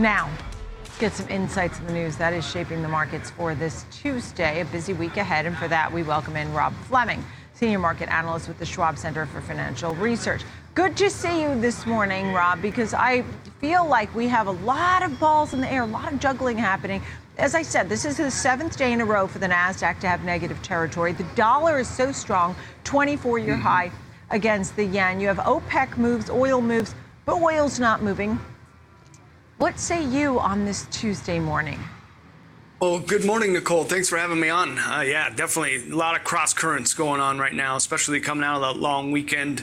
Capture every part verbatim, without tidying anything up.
Now, let's get some insights in the news that is shaping the markets for this Tuesday. A busy week ahead, and for that, we welcome in Rob Fleming, senior market analyst with the Schwab Center for Financial Research. Good to see you this morning, Rob, because I feel like we have a lot of balls in the air, a lot of juggling happening. As I said, this is the seventh day in a row for the NASDAQ to have negative territory. The dollar is so strong, twenty-four-year mm-hmm. high against the yen. You have OPEC moves, oil moves, but oil's not moving. What say you on this Tuesday morning? Well, good morning, Nicole. Thanks for having me on. Uh, yeah, definitely a lot of cross currents going on right now, especially coming out of that long weekend.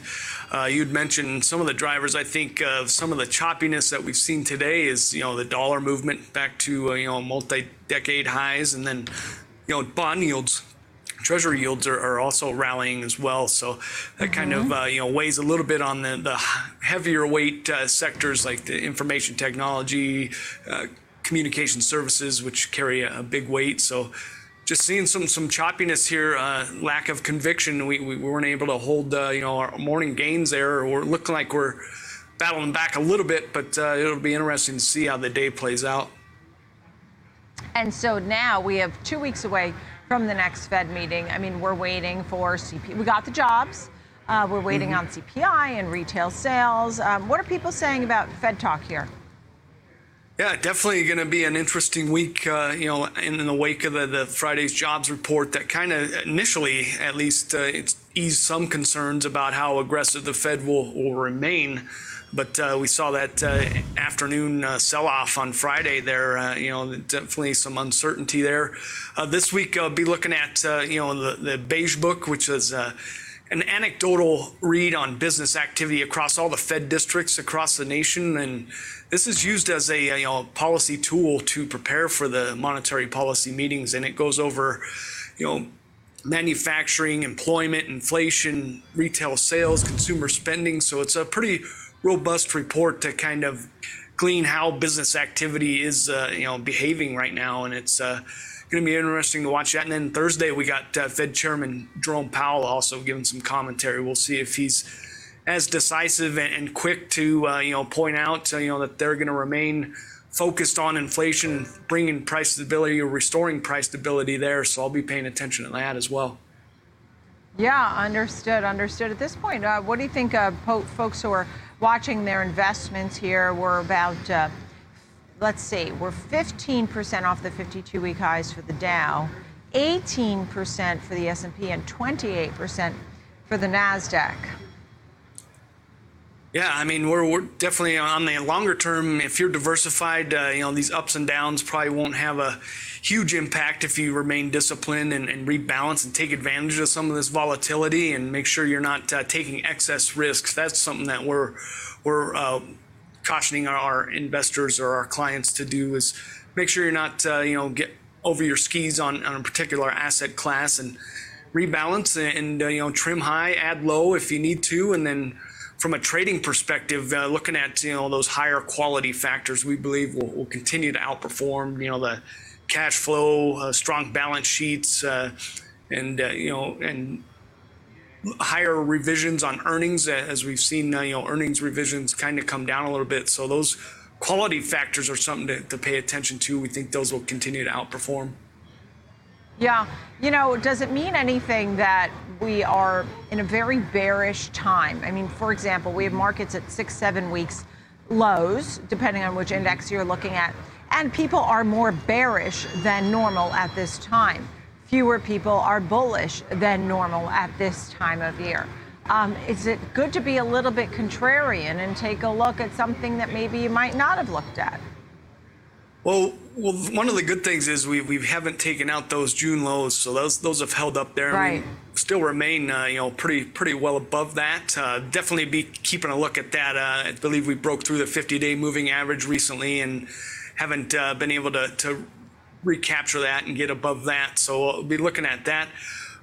Uh, you'd mentioned some of the drivers. I think of uh, some of the choppiness that we've seen today is, you know, the dollar movement back to, uh, you know, multi-decade highs, and then, you know, bond yields. Treasury yields are, are also rallying as well, so that mm-hmm. kind of uh, you know weighs a little bit on the, the heavier weight uh, sectors like the information technology, uh, communication services, which carry a, a big weight. So just seeing some some choppiness here, uh, lack of conviction. We, we weren't able to hold uh, you know our morning gains there, or looking like we're battling back a little bit, but uh, it'll be interesting to see how the day plays out. And so now we have two weeks away from the next Fed meeting. I mean, we're waiting for C P I. We got the jobs. Uh, we're waiting mm-hmm. on C P I and retail sales. Um, what are people saying about Fed talk here? Yeah, definitely going to be an interesting week, uh, you know, in, in the wake of the, the Friday's jobs report that kind of initially, at least, uh, it's eased some concerns about how aggressive the Fed will, will remain. But uh, we saw that uh, afternoon uh, sell-off on Friday there, uh, you know, definitely some uncertainty there. Uh, this week, I'll be looking at, uh, you know, the, the Beige Book, which is uh, an anecdotal read on business activity across all the Fed districts across the nation. And this is used as a, you know, policy tool to prepare for the monetary policy meetings. And it goes over, you know, manufacturing, employment, inflation, retail sales, consumer spending. So it's a pretty robust report to kind of glean how business activity is, uh, you know, behaving right now, and it's uh, going to be interesting to watch that. And then Thursday we got uh, Fed Chairman Jerome Powell also giving some commentary. We'll see if he's as decisive and, and quick to, uh, you know, point out, uh, you know, that they're going to remain focused on inflation, bringing price stability or restoring price stability there. So I'll be paying attention to that as well. Yeah, understood, understood. At this point, uh, what do you think uh, po- folks who are watching their investments here? We're about, uh, let's see, we're fifteen percent off the fifty-two-week highs for the Dow, eighteen percent for the S and P, and twenty-eight percent for the NASDAQ. Yeah, I mean, we're, we're definitely on the longer term. If you're diversified, uh, you know, these ups and downs probably won't have a huge impact if you remain disciplined and, and rebalance and take advantage of some of this volatility and make sure you're not uh, taking excess risks. That's something that we're we're uh, cautioning our, our investors or our clients to do, is make sure you're not, uh, you know, get over your skis on, on a particular asset class, and rebalance and, and uh, you know, trim high, add low if you need to, and then from a trading perspective, uh, looking at, you know, those higher quality factors, we believe will, will continue to outperform, you know, the cash flow, uh, strong balance sheets, uh, and, uh, you know, and higher revisions on earnings, as we've seen, uh, you know, earnings revisions kind of come down a little bit. So those quality factors are something to, to pay attention to. We think those will continue to outperform. Yeah, you know, does it mean anything that we are in a very bearish time? I mean, for example, we have markets at six, seven weeks lows, depending on which index you're looking at, and people are more bearish than normal at this time. Fewer people are bullish than normal at this time of year. Um, is it good to be a little bit contrarian and take a look at something that maybe you might not have looked at? Well, well, one of the good things is we we haven't taken out those June lows, so those those have held up there. Right. And we still remain, uh, you know, pretty pretty well above that. Uh, definitely be keeping a look at that. Uh, I believe we broke through the fifty-day moving average recently, and haven't uh, been able to to recapture that and get above that. So we'll be looking at that.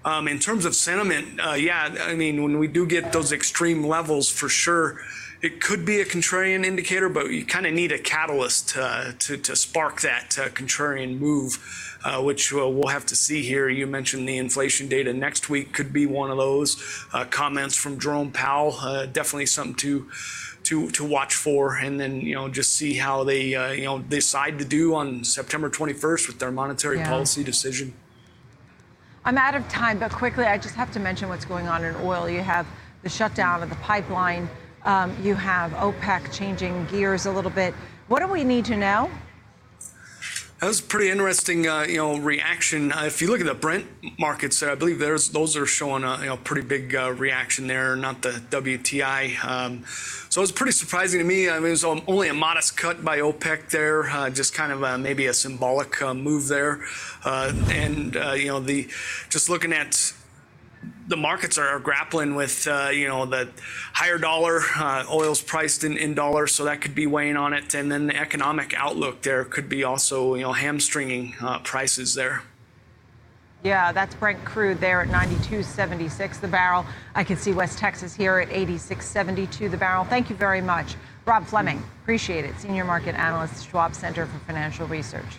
Um, in terms of sentiment, uh, yeah, I mean, when we do get those extreme levels, for sure, it could be a contrarian indicator, but you kind of need a catalyst uh, to, to spark that uh, contrarian move, uh, which uh, we'll have to see here. You mentioned the inflation data next week could be one of those. Uh, comments from Jerome Powell, uh, definitely something to to to watch for, and then you know just see how they uh, you know decide to do on September twenty-first with their monetary yeah. policy decision. I'm out of time, but quickly, I just have to mention what's going on in oil. You have the shutdown of the pipeline. Um, you have OPEC changing gears a little bit. What do we need to know? That was a pretty interesting, uh, you know, reaction. Uh, if you look at the Brent markets, uh, I believe there's those are showing a you know, pretty big uh, reaction there, not the W T I. Um, so it was pretty surprising to me. I mean, it was only a modest cut by OPEC there, uh, just kind of uh, maybe a symbolic uh, move there. Uh, and uh, you know, the just looking at. The markets are grappling with, uh, you know, the higher dollar, uh, oil's priced in, in dollars, so that could be weighing on it. And then the economic outlook there could be also, you know, hamstringing uh, prices there. Yeah, that's Brent crude there at ninety-two seventy-six the barrel. I can see West Texas here at eighty-six seventy-two the barrel. Thank you very much. Rob Fleming, appreciate it. Senior Market Analyst, Schwab Center for Financial Research.